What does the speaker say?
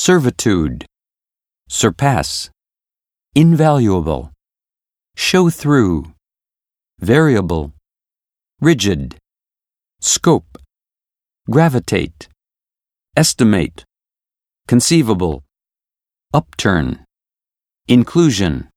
servitude, surpass, invaluable, show through, variable, rigid, scope, gravitate, estimate, conceivable, upturn, inclusion.